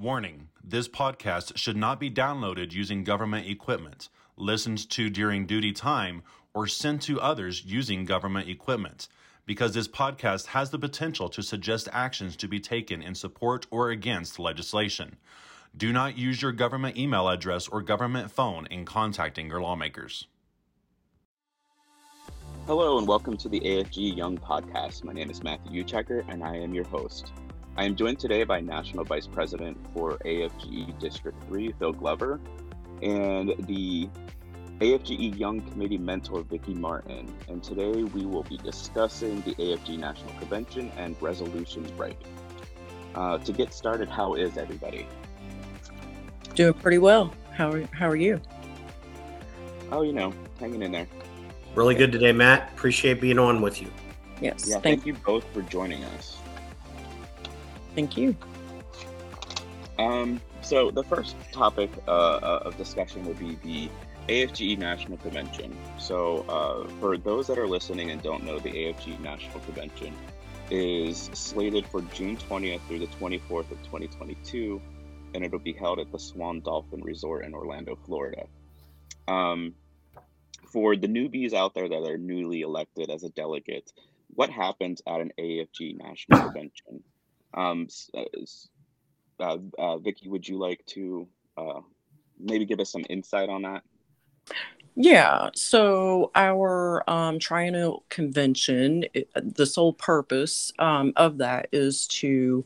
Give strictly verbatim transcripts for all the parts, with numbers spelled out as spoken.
Warning, this podcast should not be downloaded using government equipment, listened to during duty time, or sent to others using government equipment, because this podcast has the potential to suggest actions to be taken in support or against legislation. Do not use your government email address or government phone in contacting your lawmakers. Hello and welcome to the A F G Young podcast. My name is Matthew Uchecker and I am your host. I am joined today by National Vice President for A F G E District three, Phil Glover, and the A F G E Young Committee Mentor, Vickie Martin. And today we will be discussing the A F G National Convention and resolutions writing. Uh, to get started, how is everybody? Doing pretty well. How are, how are you? Oh, you know, hanging in there. Really good today, Matt. Appreciate being on with you. Yes. Yeah, thank, thank you both for joining us. Thank you. Um, so the first topic uh, of discussion would be the A F G E National Convention. So uh, for those that are listening and don't know, the A F G E National Convention is slated for June twentieth through the twenty-fourth of twenty twenty-two, and it'll be held at the Swan Dolphin Resort in Orlando, Florida. Um, for the newbies out there that are newly elected as a delegate, what happens at an A F G E National Convention? Um, uh, uh, Vickie, would you like to uh, maybe give us some insight on that? Yeah, so our um, triennial convention, it, the sole purpose um, of that is to,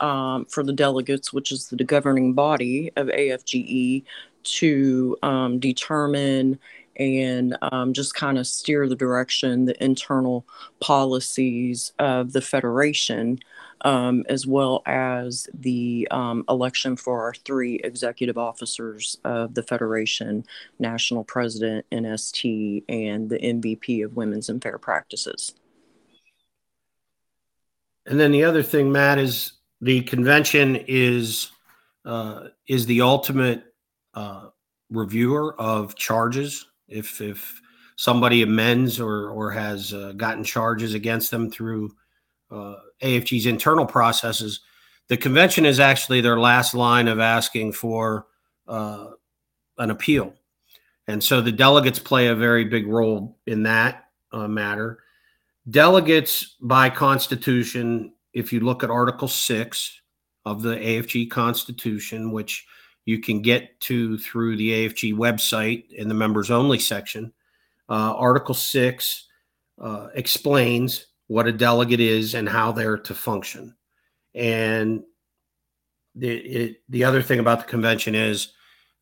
um, for the delegates, which is the governing body of A F G E, to um, determine and um, just kind of steer the direction, the internal policies of the Federation, um, as well as the um, election for our three executive officers of the Federation, National President, N S T, and the M V P of Women's and Fair Practices. And then the other thing, Matt, is the convention is uh, is the ultimate uh, reviewer of charges. If if somebody amends or or has uh, gotten charges against them through uh, A F G E's internal processes, the convention is actually their last line of asking for uh, an appeal. And so the delegates play a very big role in that uh, matter. Delegates by Constitution, if you look at Article six of the A F G E Constitution, which you can get to through the A F G E website in the members only section. Uh, Article six uh, explains what a delegate is and how they're to function. And the, it, the other thing about the convention is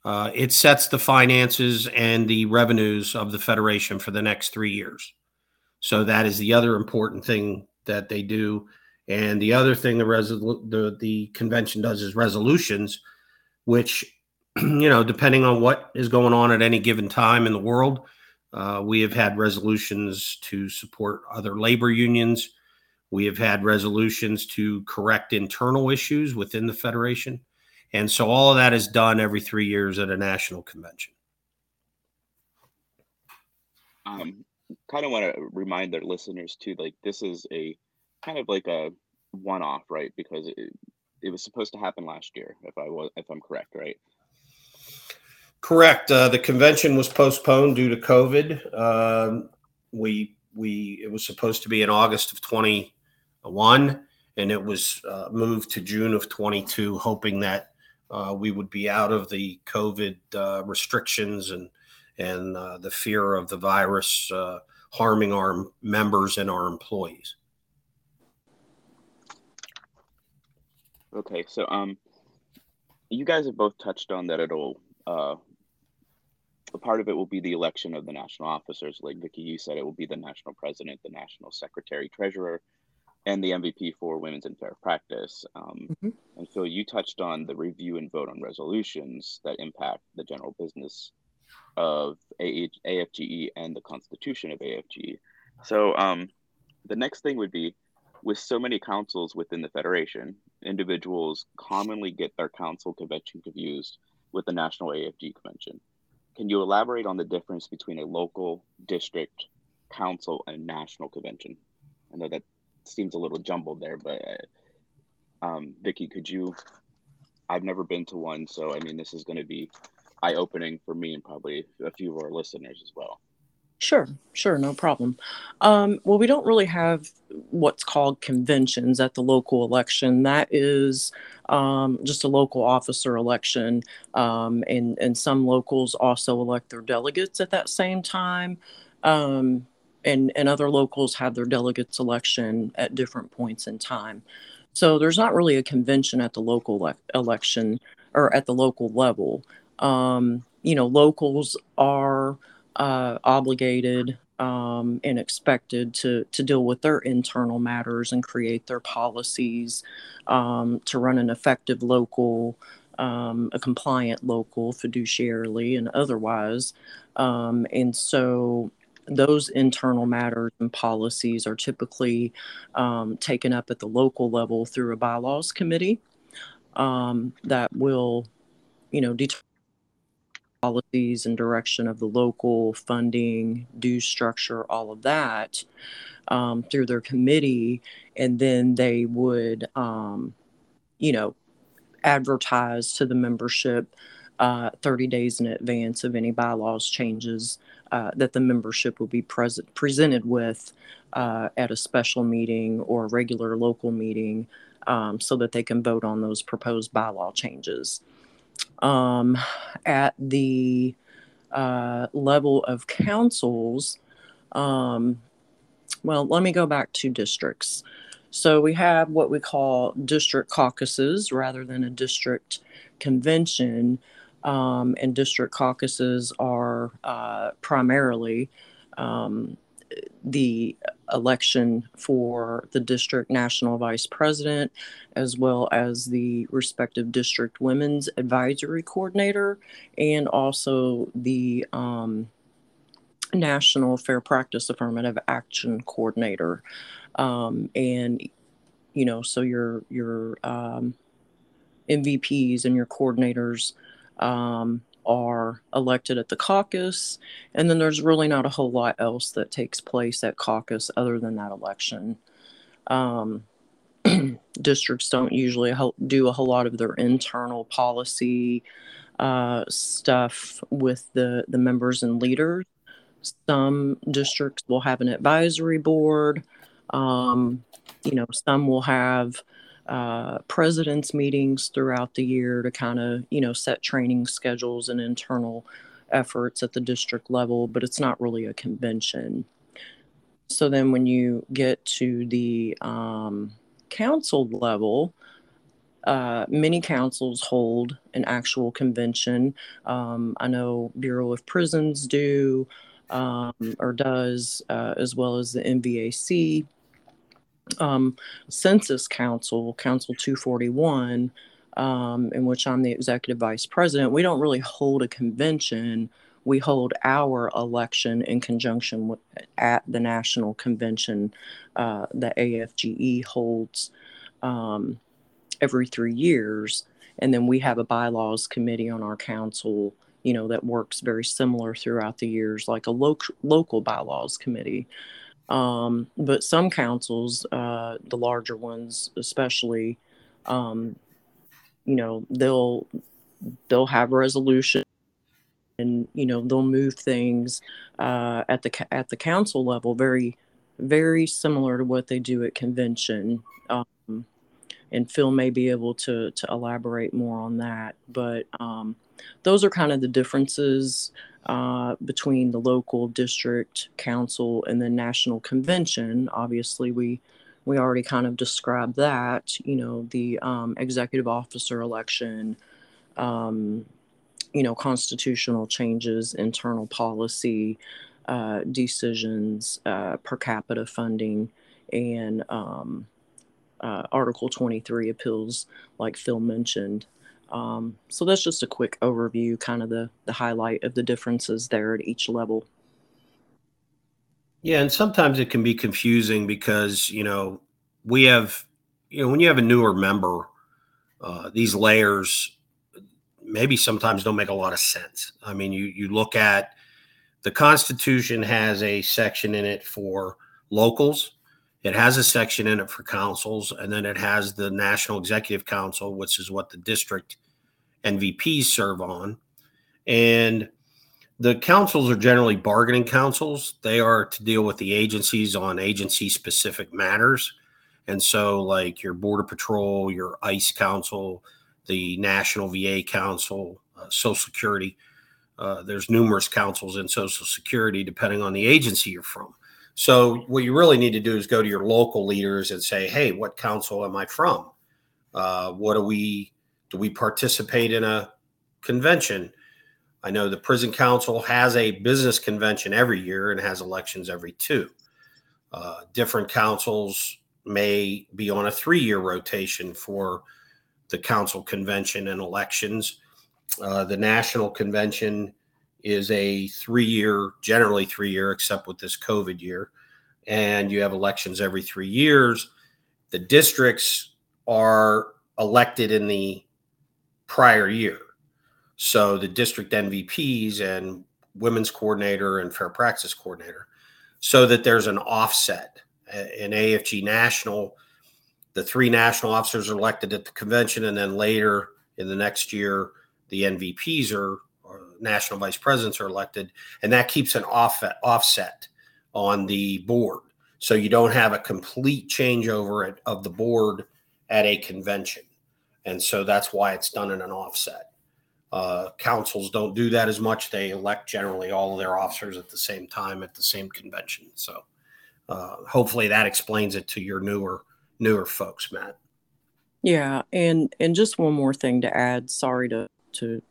uh, it sets the finances and the revenues of the Federation for the next three years. So that is the other important thing that they do. And the other thing the resolu- the, the convention does is resolutions, which, you know, depending on what is going on at any given time in the world, uh, we have had resolutions to support other labor unions. We have had resolutions to correct internal issues within the Federation. And so all of that is done every three years at a national convention. Um, kind of want to remind their listeners, too, like this is a kind of like a one-off, right? Because it, It was supposed to happen last year, if I was, if I'm correct, right? Correct. Uh, the convention was postponed due to COVID. Um, we we it was supposed to be in August of twenty-one, and it was uh, moved to June of twenty-two, hoping that uh, we would be out of the COVID uh, restrictions and and uh, the fear of the virus uh, harming our members and our employees. Okay, so um, you guys have both touched on that it'll, uh, a part of it will be the election of the national officers. Like Vickie, you said, it will be the national president, the national secretary, treasurer, and the M V P for Women's and Fair Practice. Um, mm-hmm. And Phil, you touched on the review and vote on resolutions that impact the general business of A F G E and the Constitution of A F G E. So um, the next thing would be, with so many councils within the Federation, individuals commonly get their council convention confused with the National A F G E Convention. Can you elaborate on the difference between a local, district, council, and national convention? I know that seems a little jumbled there, but um, Vickie, could you I've never been to one. So, I mean, this is going to be eye-opening for me and probably a few of our listeners as well. Sure, sure, no problem. Um, well, we don't really have what's called conventions at the local election. That is um, just a local officer election, um, and, and some locals also elect their delegates at that same time, um, and, and other locals have their delegates election at different points in time. So there's not really a convention at the local le- election or at the local level. Um, you know, locals are uh, obligated um, and expected to to deal with their internal matters and create their policies, um, to run an effective local, um, a compliant local fiduciarily and otherwise. Um, and so those internal matters and policies are typically um, taken up at the local level through a bylaws committee um, that will, you know, determine policies and direction of the local funding, due structure, all of that um, through their committee. And then they would, um, you know, advertise to the membership uh, thirty days in advance of any bylaws changes Uh, that the membership will be present presented with uh, at a special meeting or a regular local meeting, um, so that they can vote on those proposed bylaw changes. Um, at the uh, level of councils, um, well, let me go back to districts. So we have what we call district caucuses rather than a district convention. Um, and district caucuses are uh, primarily um, the election for the district national vice president, as well as the respective district women's advisory coordinator, and also the um, national fair practice affirmative action coordinator. Um, and, you know, so your, your um, M V Ps and your coordinators Um, are elected at the caucus, and then there's really not a whole lot else that takes place at caucus other than that election. Um, districts don't usually help do a whole lot of their internal policy uh, stuff with the, the members and leaders. Some districts will have an advisory board. Um, you know, some will have Uh, presidents' meetings throughout the year to kind of, you know, set training schedules and internal efforts at the district level, but it's not really a convention. So then when you get to the um, council level, uh, many councils hold an actual convention. Um, I know Bureau of Prisons do um, or does, uh, as well as the N V A C. Um, Census Council, Council two forty-one, um, in which I'm the executive vice president, we don't really hold a convention. We hold our election in conjunction with at the national convention uh, that A F G E holds um, every three years. And then we have a bylaws committee on our council, you know, that works very similar throughout the years, like a lo- local bylaws committee. Um, but some councils, uh, the larger ones especially, um, you know, they'll they'll have resolution, and you know they'll move things uh, at the at the council level, very very similar to what they do at convention. Um, and Phil may be able to to elaborate more on that, but um, those are kind of the differences Uh, between the local, district, council, and the national convention. Obviously, we we already kind of described that, you know, the um, executive officer election, um, you know, constitutional changes, internal policy, uh, decisions, uh, per capita funding, and um, uh, Article twenty-three appeals, like Phil mentioned. Um, so that's just a quick overview, kind of the, the highlight of the differences there at each level. Yeah, and sometimes it can be confusing because, you know, we have, you know, when you have a newer member, uh, these layers maybe sometimes don't make a lot of sense. I mean, you you look at the Constitution has a section in it for locals It has a section in it for councils, and then it has the National Executive Council, which is what the district N V Ps serve on. And the councils are generally bargaining councils. They are to deal with the agencies on agency-specific matters. And so like your Border Patrol, your ICE Council, the National V A Council, uh, Social Security. Uh, there's numerous councils in Social Security, depending on the agency you're from. So what you really need to do is go to your local leaders and say, hey, what council am I from? Uh, what do we, do we participate in a convention? I know the prison council has a business convention every year and has elections every two. Uh, different councils may be on a three-year rotation for the council convention and elections. Uh, the national convention is a three-year, generally three-year, except with this COVID year. And you have elections every three years. The districts are elected in the prior year. So the district N V Ps and women's coordinator and fair practice coordinator, so that there's an offset. In A F G National, the three national officers are elected at the convention, and then later in the next year, the N V Ps are national vice presidents are elected, and that keeps an off- offset on the board. So you don't have a complete changeover at, of the board at a convention. And so that's why it's done in an offset. Uh, councils don't do that as much. They elect generally all of their officers at the same time at the same convention. So uh, hopefully that explains it to your newer newer folks, Matt. Yeah, and and just one more thing to add. Sorry to to.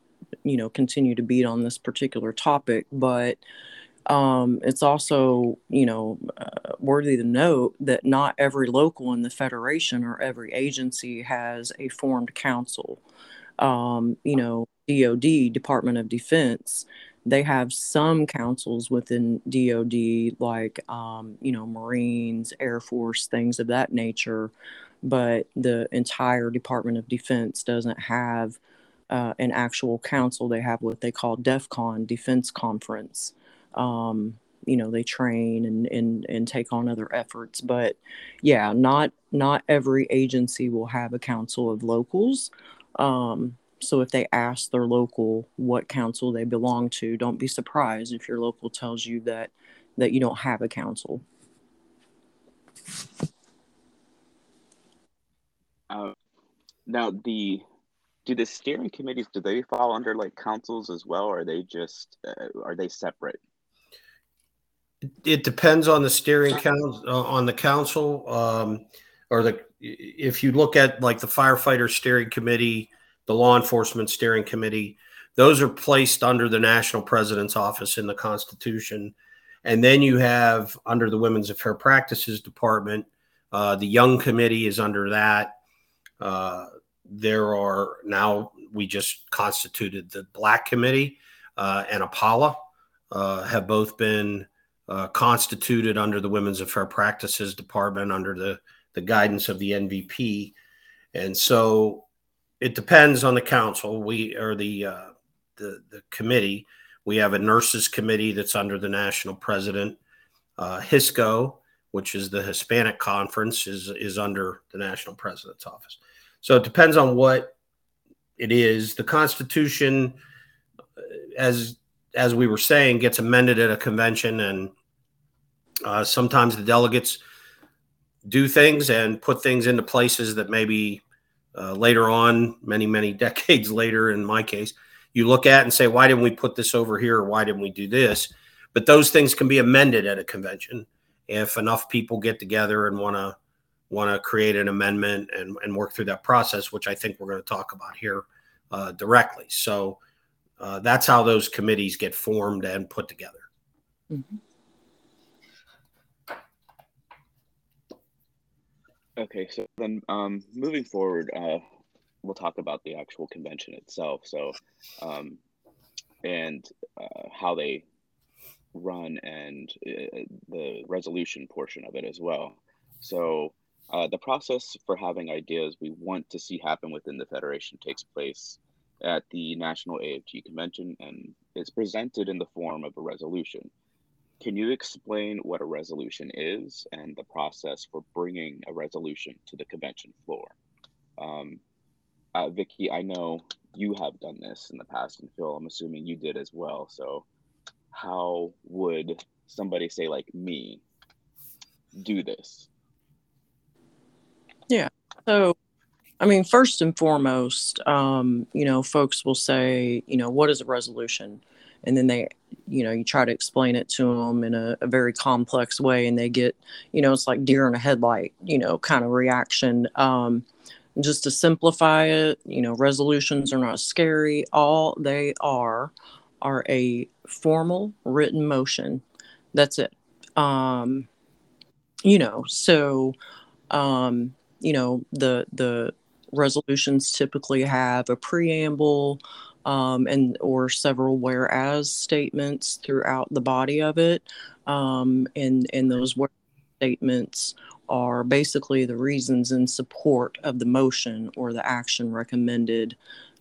you know, continue to beat on this particular topic, but um, it's also, you know, uh, worthy to note that not every local in the Federation or every agency has a formed council. Um, you know, D O D, Department of Defense, they have some councils within D O D, like, um, you know, Marines, Air Force, things of that nature, but the entire Department of Defense doesn't have Uh, an actual council. They have what they call DEFCON, Defense Conference. Um, you know, they train and, and and take on other efforts. But yeah, not not every agency will have a council of locals. Um, so if they ask their local what council they belong to, don't be surprised if your local tells you that that you don't have a council. Uh, now the Do the steering committees, do they fall under like councils as well? Or are they just, uh, are they separate? It depends on the steering council, uh, on the council. Um, or the, if you look at like the firefighter steering committee, the law enforcement steering committee, those are placed under the national president's office in the Constitution. And then you have under the Women's and Fair Practices Department, uh, the Y O U N G committee is under that. Uh, There are now, we just constituted the Black Committee uh, and APALA uh, have both been uh, constituted under the Women's and Fair Practices Department under the, the guidance of the N V P. And so it depends on the council. We or the, uh, the, the committee. We have a nurses committee that's under the national president. Uh, Hisco, which is the Hispanic Conference, is, is under the national president's office. So it depends on what it is. The Constitution, as as we were saying, gets amended at a convention, and uh, sometimes the delegates do things and put things into places that maybe uh, later on, many, many decades later, in my case, you look at and say, why didn't we put this over here? Or why didn't we do this? But those things can be amended at a convention if enough people get together and want to want to create an amendment and, and work through that process, which I think we're going to talk about here uh, directly. So uh, that's how those committees get formed and put together. Mm-hmm. Okay, so then um, moving forward, uh, we'll talk about the actual convention itself. So, um, and uh, how they run and uh, the resolution portion of it as well. So, Uh, the process for having ideas we want to see happen within the Federation takes place at the National A F G Convention and is presented in the form of a resolution. Can you explain what a resolution is and the process for bringing a resolution to the convention floor? Um, uh, Vickie, I know you have done this in the past, and Phil, I'm assuming you did as well. So how would somebody, say like me, do this? Yeah. So, I mean, first and foremost, um, you know, folks will say, you know, what is a resolution? And then they, you know, you try to explain it to them in a, a very complex way, and they get, you know, it's like deer in a headlight, you know, kind of reaction. Um, just to simplify it, you know, resolutions are not scary. All they are are a formal written motion. That's it. Um, you know, so, um, you know, the, the resolutions typically have a preamble, Um, and or several whereas statements throughout the body of it. Um, and, and those whereas statements are basically the reasons in support of the motion or the action recommended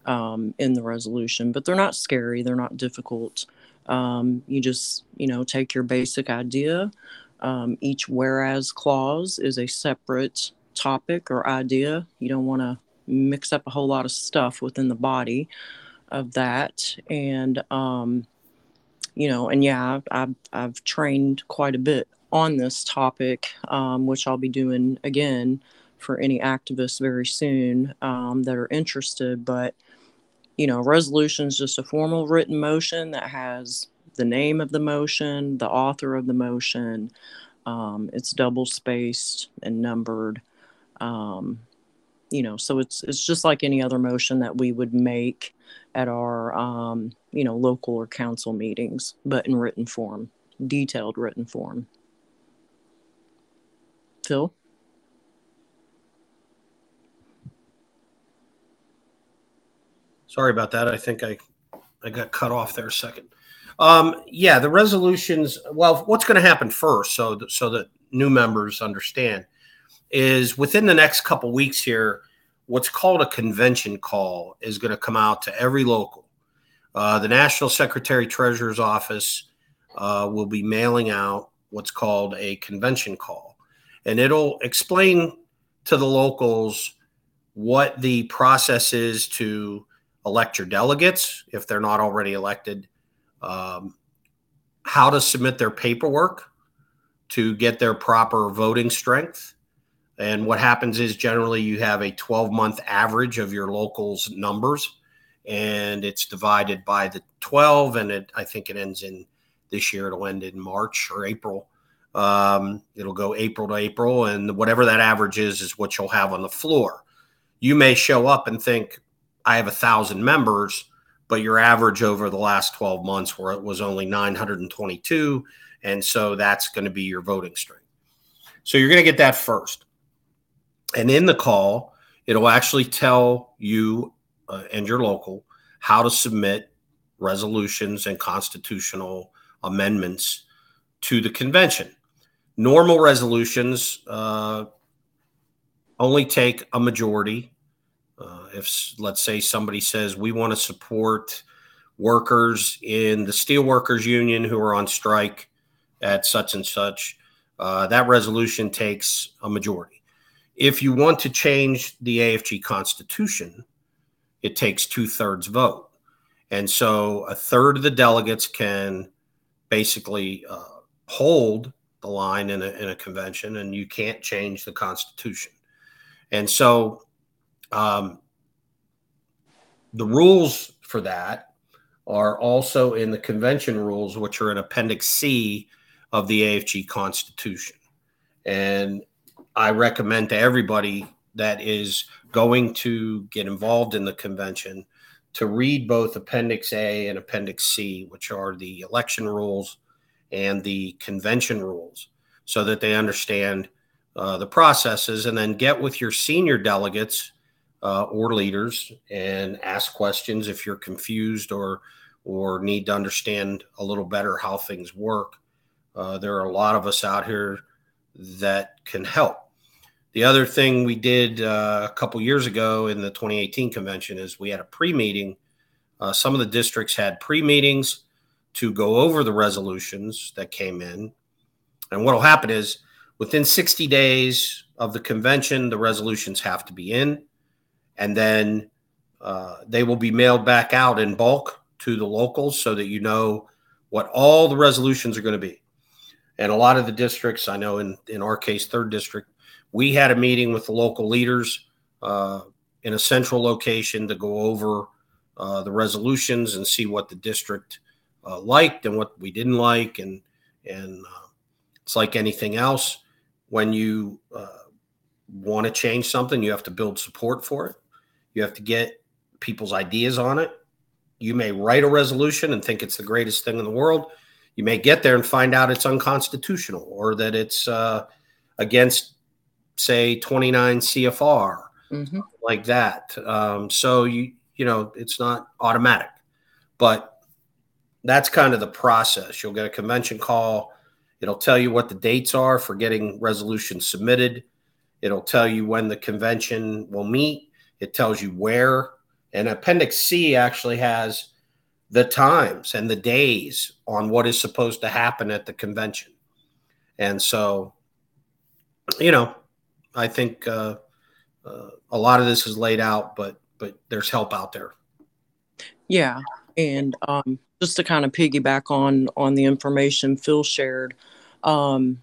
um, in the resolution. But they're not scary. They're not difficult. Um, you just, you know, take your basic idea. Um, each whereas clause is a separate topic or idea. You don't want to mix up a whole lot of stuff within the body of that. And, um, you know, and yeah, I've, I've, I've trained quite a bit on this topic, um, which I'll be doing again for any activists very soon, um, that are interested. But, you know, resolution is just a formal written motion that has the name of the motion, the author of the motion. Um, it's double spaced and numbered. Um, you know, so it's, it's just like any other motion that we would make at our, um, you know, local or council meetings, but in written form, detailed written form. Phil? Sorry about that. I think I, I got cut off there a second. Um, yeah, the resolutions, well, what's going to happen first, so th- so that new members understand, is within the next couple weeks here, what's called a convention call is going to come out to every local. Uh, the National Secretary Treasurer's Office uh, will be mailing out what's called a convention call. And it'll explain to the locals what the process is to elect your delegates, if they're not already elected, um, how to submit their paperwork to get their proper voting strength. And what happens is generally you have a twelve-month average of your locals' numbers, and it's divided by the twelve, and it, I think it ends in this year. It'll end in March or April. Um, it'll go April to April, and whatever that average is is what you'll have on the floor. You may show up and think, I have one thousand members, but your average over the last twelve months where it was only nine hundred twenty-two, and so that's going to be your voting strength. So you're going to get that first. And in the call, it'll actually tell you uh, and your local how to submit resolutions and constitutional amendments to the convention. Normal resolutions uh, only take a majority. Uh, if, let's say, somebody says, we want to support workers in the Steelworkers Union who are on strike at such and such, uh, that resolution takes a majority. If you want to change the A F G E constitution, it takes two-thirds vote. And so a third of the delegates can basically uh, hold the line in a, in a convention, and you can't change the constitution. And so um, the rules for that are also in the convention rules, which are in Appendix C of the A F G E constitution. And I recommend to everybody that is going to get involved in the convention to read both Appendix A and Appendix C, which are the election rules and the convention rules, so that they understand uh, the processes, and then get with your senior delegates uh, or leaders and ask questions if you're confused or or need to understand a little better how things work. Uh, there are a lot of us out here that can help. The other thing we did uh, a couple years ago in the twenty eighteen convention is we had a pre-meeting. Uh, some of the districts had pre-meetings. to go over the resolutions that came in. And what will happen is within sixty days of the convention, the resolutions have to be in, and then uh, they will be mailed back out in bulk to the locals so that you know what all the resolutions are going to be. And a lot of the districts, I know in, in our case, third district, we had a meeting with the local leaders uh, in a central location to go over uh, the resolutions and see what the district uh, liked and what we didn't like. And, and uh, it's like anything else. When you uh, want to change something, you have to build support for it. You have to get people's ideas on it. You may write a resolution and think it's the greatest thing in the world. You may get there and find out it's unconstitutional, or that it's uh, against, say, twenty-nine C F R, mm-hmm. like that. Um, so, you you know, it's not automatic. But that's kind of the process. You'll get a convention call. It'll tell you what the dates are for getting resolutions submitted. It'll tell you when the convention will meet. It tells you where. And Appendix C actually has the times and the days on what is supposed to happen at the convention. And so, you know, I think uh, uh, a lot of this is laid out, but but there's help out there. Yeah. And um, just to kind of piggyback on on the information Phil shared, um,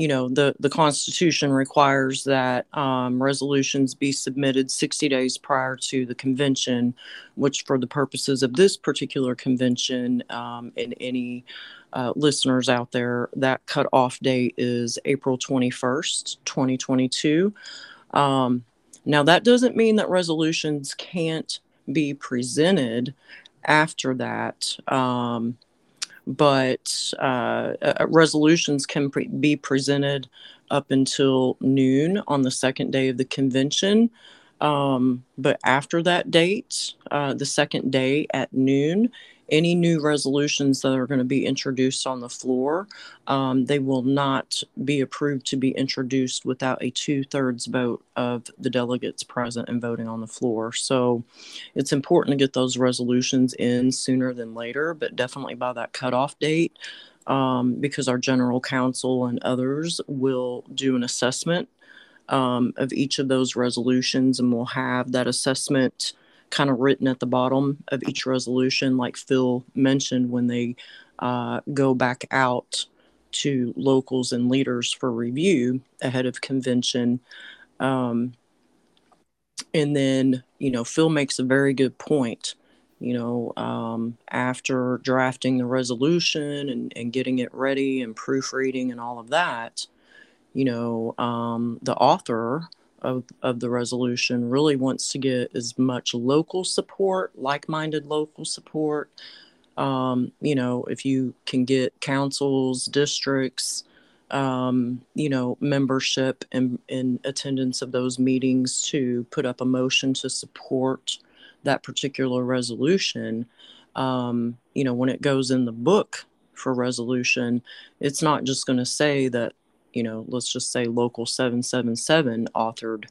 you know, the, the Constitution requires that um, resolutions be submitted sixty days prior to the convention, which for the purposes of this particular convention um, and any uh, listeners out there, that cutoff date is April twenty-first, twenty twenty-two. Um, now, that doesn't mean that resolutions can't be presented after that, um, but uh, uh, resolutions can pre- be presented up until noon on the second day of the convention. Um, but after that date, uh, the second day at noon, any new resolutions that are going to be introduced on the floor, um, they will not be approved to be introduced without a two-thirds vote of the delegates present and voting on the floor. So it's important to get those resolutions in sooner than later, but definitely by that cutoff date, um, because our general counsel and others will do an assessment um, of each of those resolutions, and we'll have that assessment kind of written at the bottom of each resolution, like Phil mentioned, when they uh, go back out to locals and leaders for review ahead of convention. Um, and then, you know, Phil makes a very good point, you know, um, after drafting the resolution and, and getting it ready and proofreading and all of that, you know, um, the author Of, of the resolution really wants to get as much local support, like-minded local support. Um, you know, if you can get councils, districts, um, you know, membership and, and attendance of those meetings to put up a motion to support that particular resolution. Um, you know, when it goes in the book for resolution, it's not just going to say that, you know, let's just say local seven seven seven authored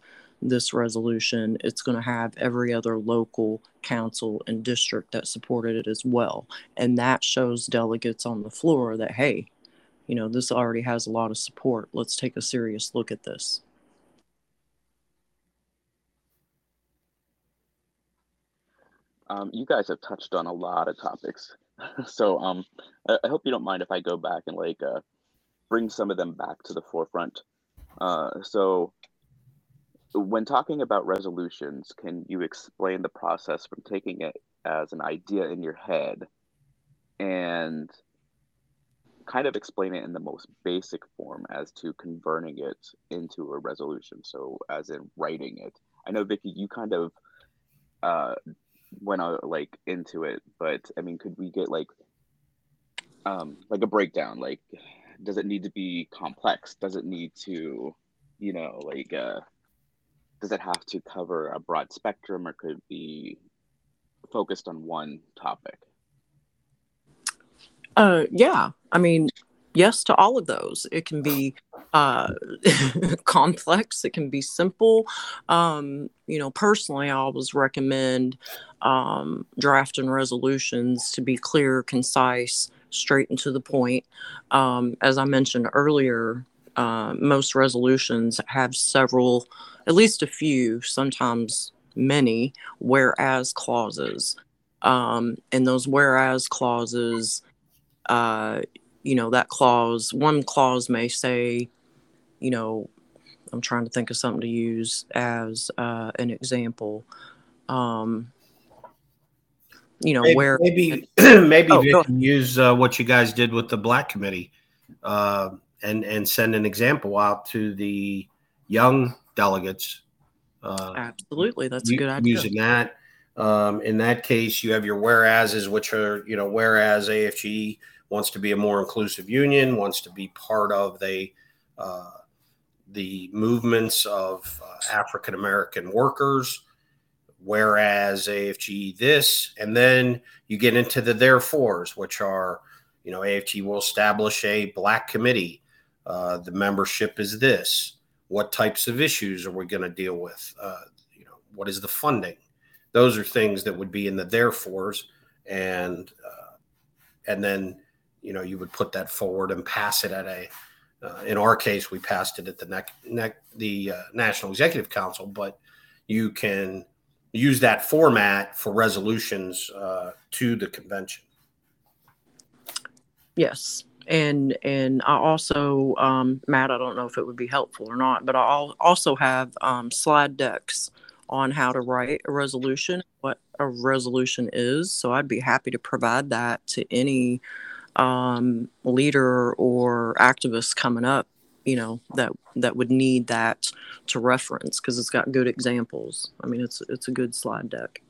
this resolution. It's going to have every other local council and district that supported it as well. And that shows delegates on the floor that, hey, you know, this already has a lot of support. Let's take a serious look at this. Um, you guys have touched on a lot of topics. so um, I, I hope you don't mind if I go back and like, uh, bring some of them back to the forefront. Uh, so when talking about resolutions, can you explain the process from taking it as an idea in your head and kind of explain it in the most basic form as to converting it into a resolution? So as in writing it. I know, Vickie, you kind of uh, went uh, like into it, but I mean, could we get like um, like a breakdown? Like, does it need to be complex? Does it need to, you know, like, uh, does it have to cover a broad spectrum, or could it be focused on one topic? Uh, yeah. I mean, yes to all of those. It can be uh, complex. It can be simple. Um, you know, personally, I always recommend um, drafting resolutions to be clear, concise, straight and to the point. Um, as I mentioned earlier, uh, most resolutions have several, at least a few, sometimes many, whereas clauses. Um, and those whereas clauses, uh, you know, that clause, one clause may say, you know, I'm trying to think of something to use as uh, an example. Um, you know, maybe, where maybe maybe oh, Vic can use uh, what you guys did with the Black Committee uh, and and send an example out to the young delegates. Uh, Absolutely, that's a good idea. Using that. Um, in that case, you have your whereases, which are, you know, whereas A F G E wants to be a more inclusive union, wants to be part of the uh, the movements of uh, African-American workers, whereas A F G E this, and then you get into the therefores, which are, you know, A F G E will establish a Black committee. Uh, the membership is this. What types of issues are we going to deal with? Uh, you know, what is the funding? Those are things that would be in the therefores, and uh, and then, you know, you would put that forward and pass it at a. Uh, in our case, we passed it at the nec- nec- the uh, National Executive Council, but you can use that format for resolutions uh, to the convention. Yes, and and I also, um, Matt, I don't know if it would be helpful or not, but I also have um, slide decks on how to write a resolution, what a resolution is. So I'd be happy to provide that to any um, leader or activist coming up, you know, that that would need that to reference, because it's got good examples. I mean, it's it's a good slide deck.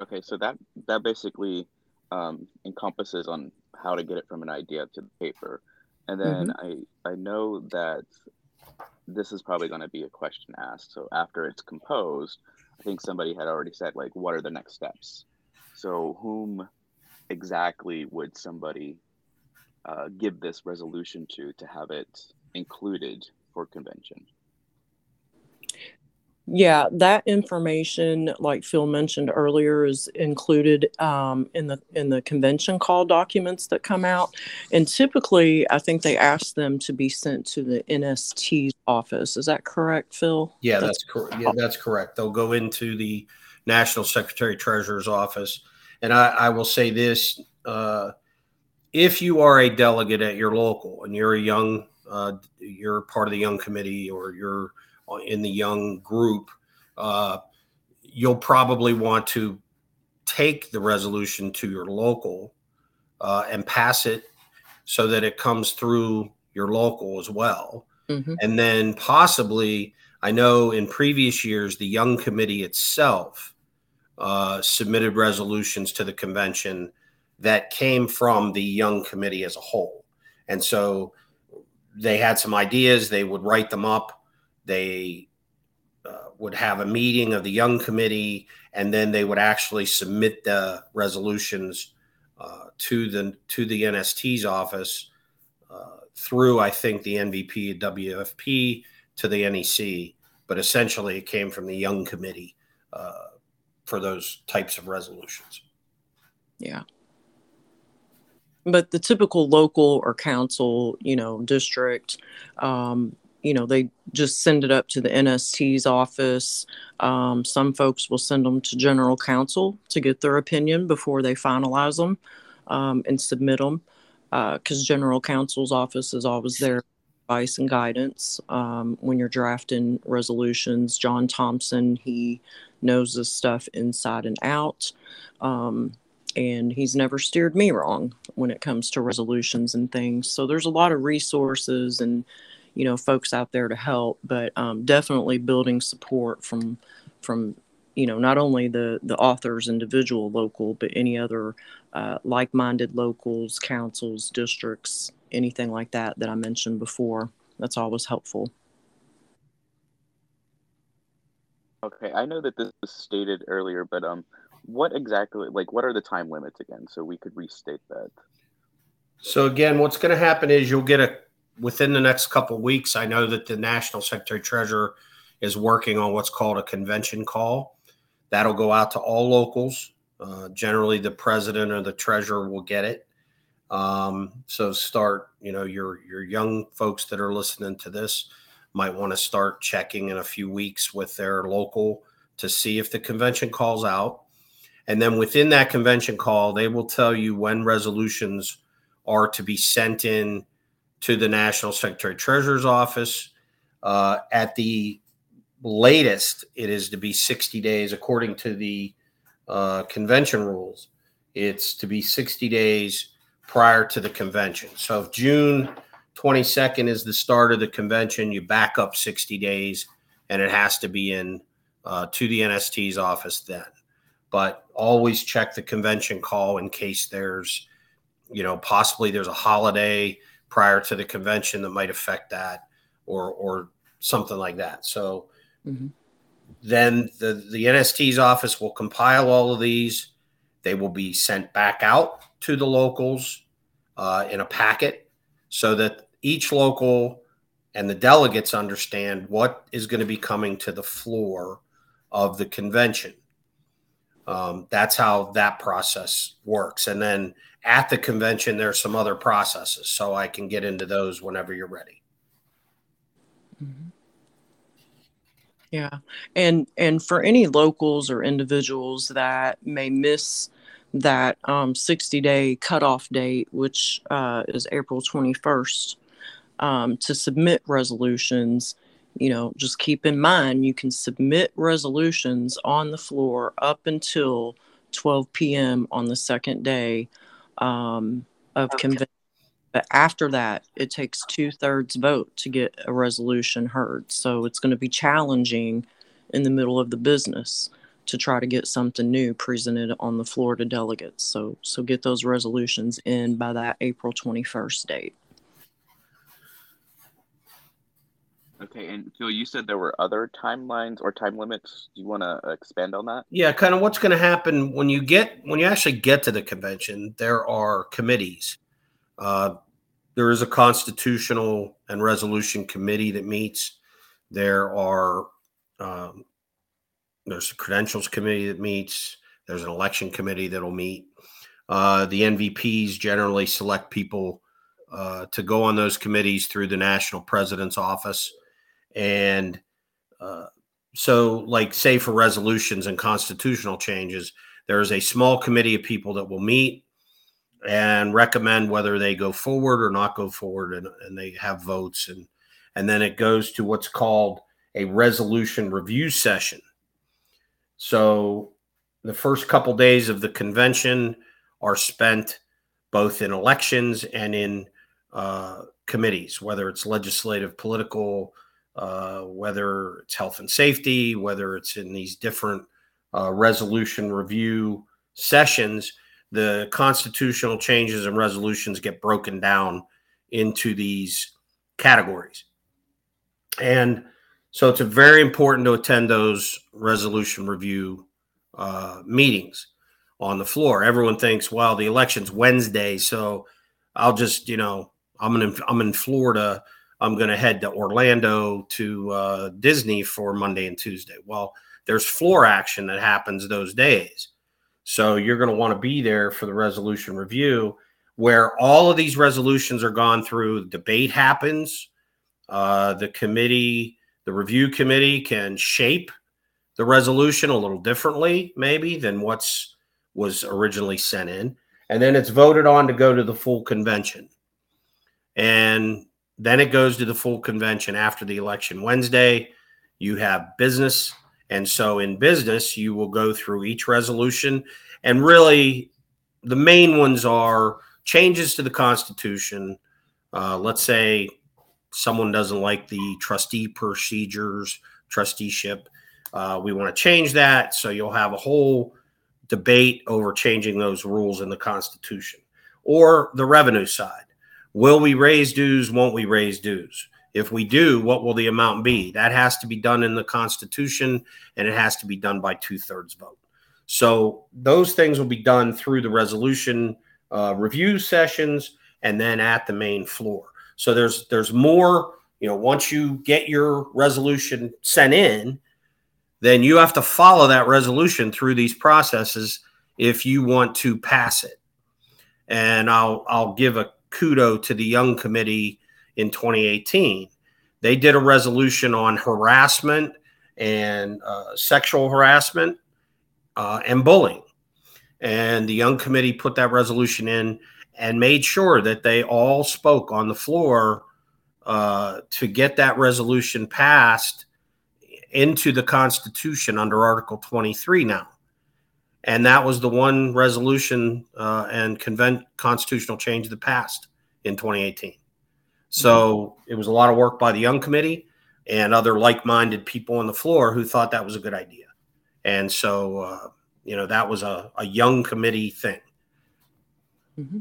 Okay, so that, that basically um, encompasses on how to get it from an idea to the paper. And then mm-hmm. I, I know that this is probably going to be a question asked. So after it's composed, I think somebody had already said, like, what are the next steps? So whom exactly would somebody uh, give this resolution to, to have it included for convention? Yeah, that information, like Phil mentioned earlier, is included um, in the in the convention call documents that come out. And typically, I think they ask them to be sent to the N S T's office. Is that correct, Phil? Yeah, that's, that's correct. Yeah, that's correct. They'll go into the National Secretary Treasurer's office. And I, I will say this. Uh, if you are a delegate at your local and you're a young, uh, you're part of the Young Committee or you're in the Young group, uh, you'll probably want to take the resolution to your local uh, and pass it so that it comes through your local as well. Mm-hmm. And then possibly, I know in previous years, the Young Committee itself uh, submitted resolutions to the convention that came from the Young Committee as a whole. And so they had some ideas, they would write them up. They uh, would have a meeting of the Young Committee, and then they would actually submit the resolutions uh, to the to the N S T's office uh, through, I think, the N V P, W F P, to the N E C. But essentially, it came from the Young Committee uh, for those types of resolutions. Yeah. But the typical local or council, you know, district, um, you know, they just send it up to the N S T's office. Um, some folks will send them to general counsel to get their opinion before they finalize them um, and submit them, because uh, general counsel's office is always their advice and guidance um, when you're drafting resolutions. John Thompson, he knows this stuff inside and out, um, and he's never steered me wrong when it comes to resolutions and things. So there's a lot of resources and, you know, folks out there to help, but um, definitely building support from, from, you know, not only the, the author's individual local, but any other uh, like-minded locals, councils, districts, anything like that that I mentioned before. That's always helpful. Okay, I know that this was stated earlier, but um, what exactly, like, what are the time limits again? So we could restate that. So again, what's going to happen is you'll get a, within the next couple of weeks, I know that the National Secretary Treasurer is working on what's called a convention call. That'll go out to all locals. Uh, generally, the president or the treasurer will get it. Um, so start, you know, your your young folks that are listening to this might want to start checking in a few weeks with their local to see if the convention calls out. And then within that convention call, they will tell you when resolutions are to be sent in to the National Secretary Treasurer's office. Uh, at the latest, it is to be sixty days, according to the uh, convention rules. It's to be sixty days prior to the convention. So if June twenty-second is the start of the convention, you back up sixty days, and it has to be in uh, to the N S T's office then. But always check the convention call in case there's, you know, possibly there's a holiday prior to the convention that might affect that, or or something like that. So mm-hmm. then the, the N S T's office will compile all of these. They will be sent back out to the locals uh, in a packet so that each local and the delegates understand what is going to be coming to the floor of the convention. Um, that's how that process works. And then at the convention, there's some other processes. So I can get into those whenever you're ready. Mm-hmm. Yeah. And, and for any locals or individuals that may miss that um, sixty day cutoff date, which uh, is April twenty-first, um, to submit resolutions, you know, just keep in mind, you can submit resolutions on the floor up until twelve p.m. on the second day um, of okay. convention. But after that, it takes two-thirds vote to get a resolution heard. So it's going to be challenging in the middle of the business to try to get something new presented on the floor to delegates. So, so get those resolutions in by that April twenty-first date. Okay, and Phil, you said there were other timelines or time limits. Do you want to expand on that? Yeah, kind of what's going to happen when you get when you actually get to the convention, there are committees. Uh, there is a constitutional and resolution committee that meets. There are um, there's a credentials committee that meets. There's an election committee that'll meet. Uh, the N V Ps generally select people uh, to go on those committees through the National President's Office. And uh, so, like, say for resolutions and constitutional changes, there is a small committee of people that will meet and recommend whether they go forward or not go forward, and, and they have votes. And, and then it goes to what's called a resolution review session. So the first couple days of the convention are spent both in elections and in uh, committees, whether it's legislative, political, Uh, whether it's health and safety, whether it's in these different uh, resolution review sessions, the constitutional changes and resolutions get broken down into these categories. And so it's very important to attend those resolution review uh, meetings on the floor. Everyone thinks, well, the election's Wednesday, so I'll just, you know, I'm in, I'm in Florida, I'm going to head to Orlando to uh, Disney for Monday and Tuesday. Well, there's floor action that happens those days. So you're going to want to be there for the resolution review where all of these resolutions are gone through. Debate happens. Uh, the committee, the review committee can shape the resolution a little differently maybe than what's was originally sent in. And then it's voted on to go to the full convention. And then it goes to the full convention after the election Wednesday. You have business. And so in business, you will go through each resolution. And really, the main ones are changes to the Constitution. Uh, let's say someone doesn't like the trustee procedures, trusteeship. Uh, we want to change that. So you'll have a whole debate over changing those rules in the Constitution. Or the revenue side. Will we raise dues? Won't we raise dues? If we do, what will the amount be? That has to be done in the Constitution, and it has to be done by two-thirds vote. So those things will be done through the resolution uh, review sessions and then at the main floor. So there's there's more, you know, once you get your resolution sent in, then you have to follow that resolution through these processes if you want to pass it. And I'll I'll give a kudo to the Y O U N G committee in twenty eighteen. They did a resolution on harassment and uh, sexual harassment uh, and bullying. And the Y O U N G committee put that resolution in and made sure that they all spoke on the floor uh, to get that resolution passed into the Constitution under Article twenty-three now. And that was the one resolution uh, and convent constitutional change that passed in twenty eighteen. So it was a lot of work by the Y O U N G committee and other like-minded people on the floor who thought that was a good idea. And so, uh, you know, that was a, a Y O U N G committee thing. Mm-hmm.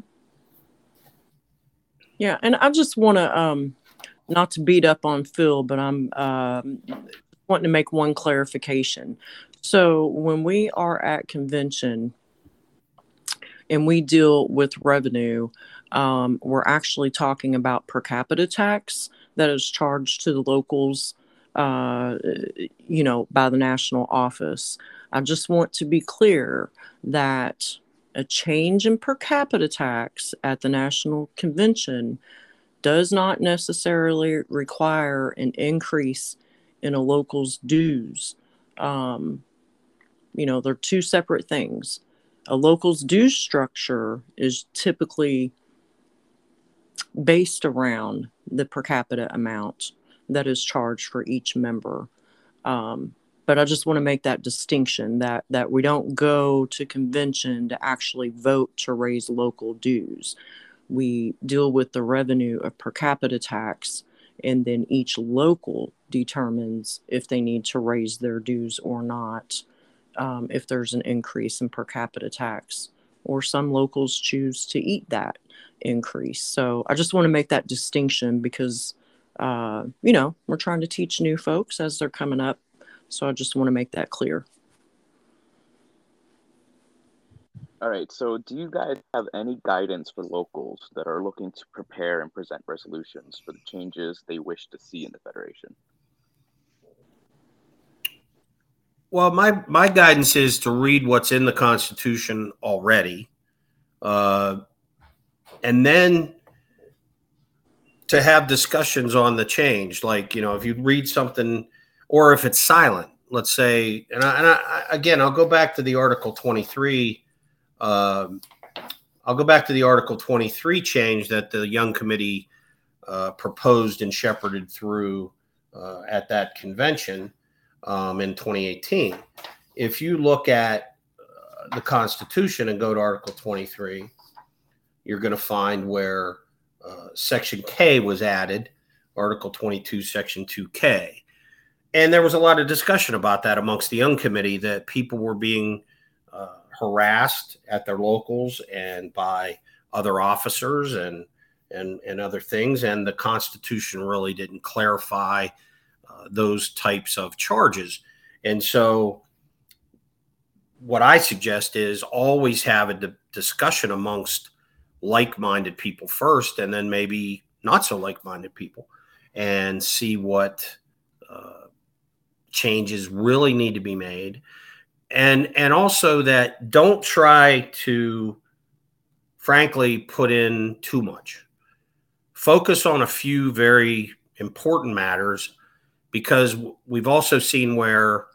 Yeah, and I just want to, um, not to beat up on Phil, but I'm uh, wanting to make one clarification. So when we are at convention and we deal with revenue, um, we're actually talking about per capita tax that is charged to the locals, uh, you know, by the national office. I just want to be clear that a change in per capita tax at the national convention does not necessarily require an increase in a local's dues. Um, you know, they're two separate things. A local's due structure is typically based around the per capita amount that is charged for each member. Um, But I just want to make that distinction that, that we don't go to convention to actually vote to raise local dues. We deal with the revenue of per capita tax, and then each local determines if they need to raise their dues or not, um, if there's an increase in per capita tax. Or some locals choose to eat that increase. So I just want to make that distinction because, uh, you know, we're trying to teach new folks as they're coming up. So I just want to make that clear. All right. So do you guys have any guidance for locals that are looking to prepare and present resolutions for the changes they wish to see in the Federation? Well, my, my guidance is to read what's in the Constitution already. Uh, and then to have discussions on the change. Like, you know, if you read something, or if it's silent, let's say, and, I, and I, again, I'll go back to the Article twenty-three. Um, I'll go back to the Article twenty-three change that the Y O U N G committee uh, proposed and shepherded through uh, at that convention um, in twenty eighteen. If you look at uh, the Constitution and go to Article twenty-three, you're going to find where uh, Section K was added, Article twenty-two, Section two K. And there was a lot of discussion about that amongst the Y O U N G committee, that people were being uh, harassed at their locals and by other officers and and and other things. And the Constitution really didn't clarify uh, those types of charges. And so what I suggest is always have a d- discussion amongst like-minded people first, and then maybe not so like-minded people, and see what uh, changes really need to be made, and and also that don't try to, frankly, put in too much. Focus on a few very important matters, because we've also seen where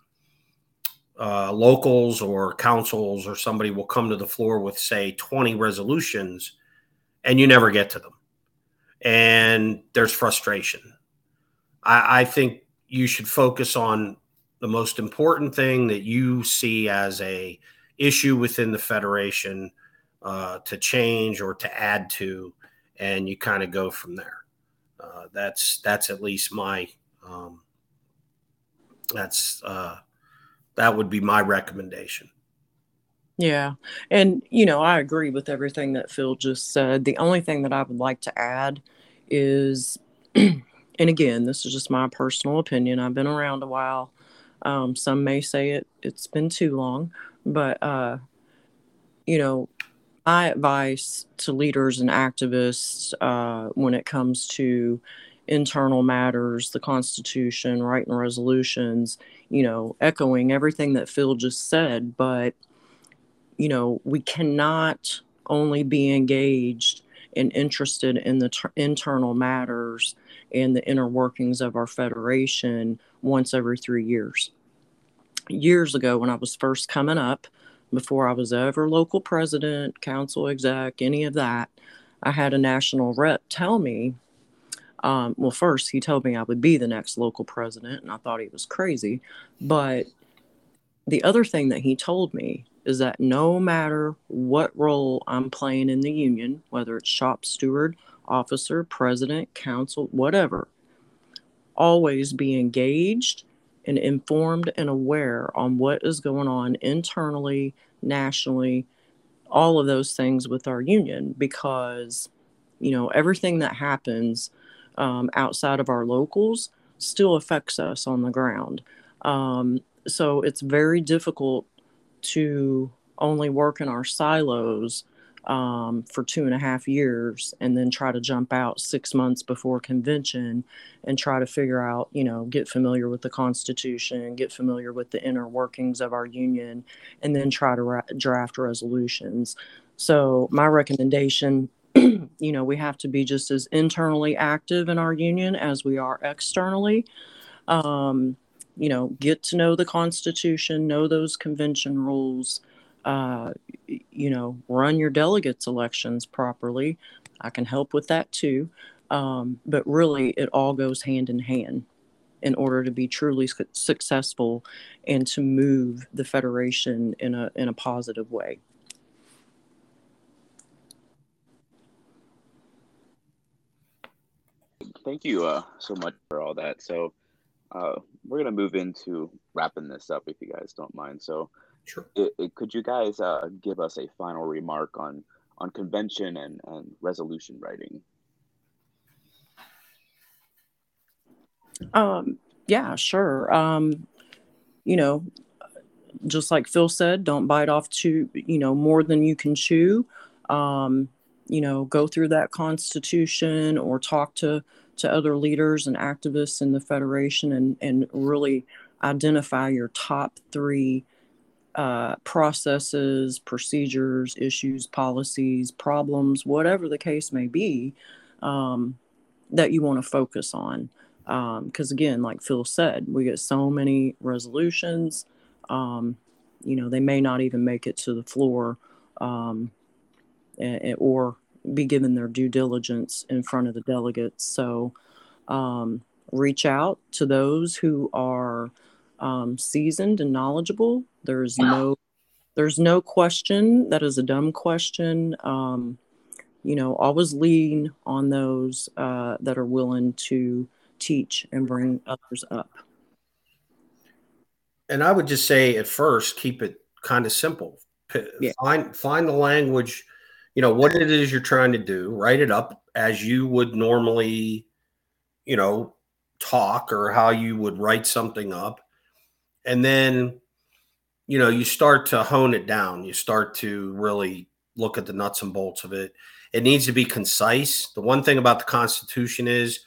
uh, locals or councils or somebody will come to the floor with, say, twenty resolutions, and you never get to them, and there's frustration. I, I think you should focus on the most important thing that you see as a issue within the Federation uh, to change or to add to, and you kind of go from there. Uh, that's that's at least my um, that's uh, that would be my recommendation. Yeah, and you know I agree with everything that Phil just said. The only thing that I would like to add is. And again, this is just my personal opinion. I've been around a while. Um, some may say it, it's been too long. But, uh, you know, my advice to leaders and activists uh, when it comes to internal matters, the Constitution, right and resolutions, you know, echoing everything that Phil just said, but, you know, we cannot only be engaged and interested in the ter- internal matters and the inner workings of our federation once every three years. Years ago, when I was first coming up, before I was ever local president, council exec, any of that, I had a national rep tell me, um, well, first he told me I would be the next local president, and I thought he was crazy. But the other thing that he told me is that no matter what role I'm playing in the union, whether it's shop steward, officer, president, council, whatever, always be engaged and informed and aware on what is going on internally, nationally, all of those things with our union, because, you know, everything that happens um, outside of our locals still affects us on the ground. Um, so it's very difficult to only work in our silos um, for two and a half years and then try to jump out six months before convention and try to figure out, you know, get familiar with the Constitution, get familiar with the inner workings of our union, and then try to ra- draft resolutions. So my recommendation, you know, we have to be just as internally active in our union as we are externally. Um, you know, get to know the Constitution, know those convention rules, uh, you know, run your delegates' elections properly. I can help with that too. Um, but really, it all goes hand in hand in order to be truly su- successful and to move the Federation in a in a positive way. Thank you uh, so much for all that. So, Uh, we're going to move into wrapping this up if you guys don't mind. So sure. it, it, could you guys uh, give us a final remark on, on convention and, and resolution writing? Um, yeah, sure. Um, you know, just like Phil said, don't bite off too, you know, more than you can chew. Um, you know, go through that Constitution or talk to to other leaders and activists in the Federation and, and really identify your top three uh, processes, procedures, issues, policies, problems, whatever the case may be, um, that you want to focus on. Because um, again, like Phil said, we get so many resolutions, um, you know, they may not even make it to the floor um, and, or be given their due diligence in front of the delegates. So um, reach out to those who are um, seasoned and knowledgeable. There's no, there's no question that is a dumb question. Um, you know, always lean on those uh, that are willing to teach and bring others up. And I would just say at first, keep it kind of simple. Yeah. Find find the language. You know, what it is you're trying to do, write it up as you would normally, you know, talk or how you would write something up. And then, you know, you start to hone it down. You start to really look at the nuts and bolts of it. It needs to be concise. The one thing about the Constitution is,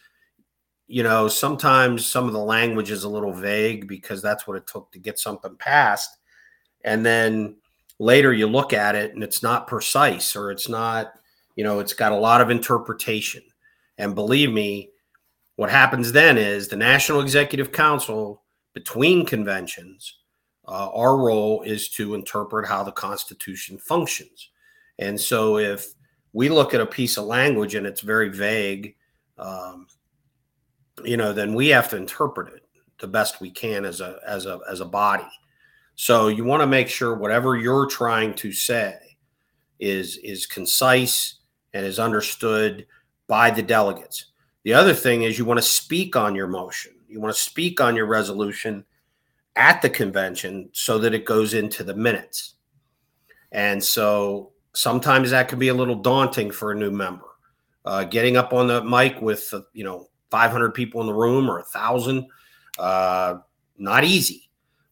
you know, sometimes some of the language is a little vague because that's what it took to get something passed. And then later you look at it and it's not precise, or it's not, you know, it's got a lot of interpretation. And believe me, what happens then is the National Executive Council between conventions, uh, our role is to interpret how the Constitution functions. And so if we look at a piece of language and it's very vague, um, you know, then we have to interpret it the best we can as a, as a, as a body. So you want to make sure whatever you're trying to say is, is concise and is understood by the delegates. The other thing is you want to speak on your motion. You want to speak on your resolution at the convention so that it goes into the minutes. And so sometimes that can be a little daunting for a new member. Uh, getting up on the mic with, uh, you know, five hundred people in the room or a thousand, uh, not easy.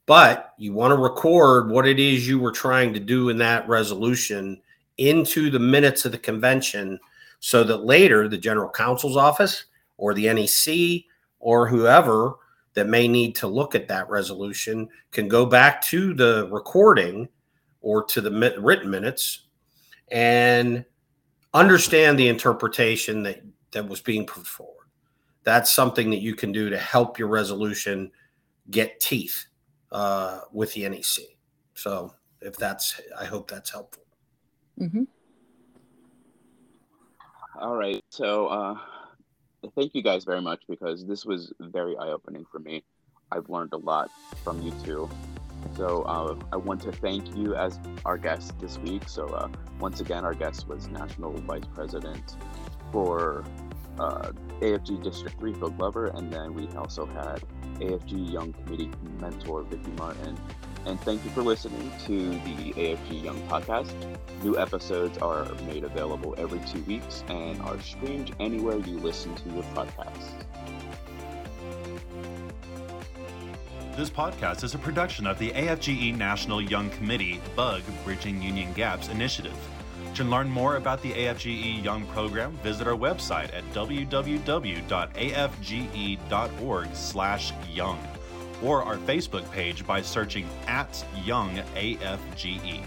but you want to record what it is you were trying to do in that resolution into the minutes of the convention so that later the general counsel's office or the N E C or whoever that may need to look at that resolution can go back to the recording or to the written minutes and understand the interpretation that, that was being put forward. That's something that you can do to help your resolution get teeth uh, with the N E C. So if that's, I hope that's helpful. Mm-hmm. All right. So uh, thank you guys very much, because this was very eye-opening for me. I've learned a lot from you two. So uh, I want to thank you as our guest this week. So uh, once again, our guest was National Vice President for uh, A F G District three, Phil Glover. And then we also had A F G Young Committee Mentor, Vickie Martin. And thank you for listening to the A F G Young Podcast. New episodes are made available every two weeks and are streamed anywhere you listen to your podcasts. This podcast is a production of the A F G E National Young Committee B U G Bridging Union Gaps Initiative. To learn more about the A F G E Young Program, visit our website at w w w dot a f g e dot org slash young or our Facebook page by searching at Young A F G E.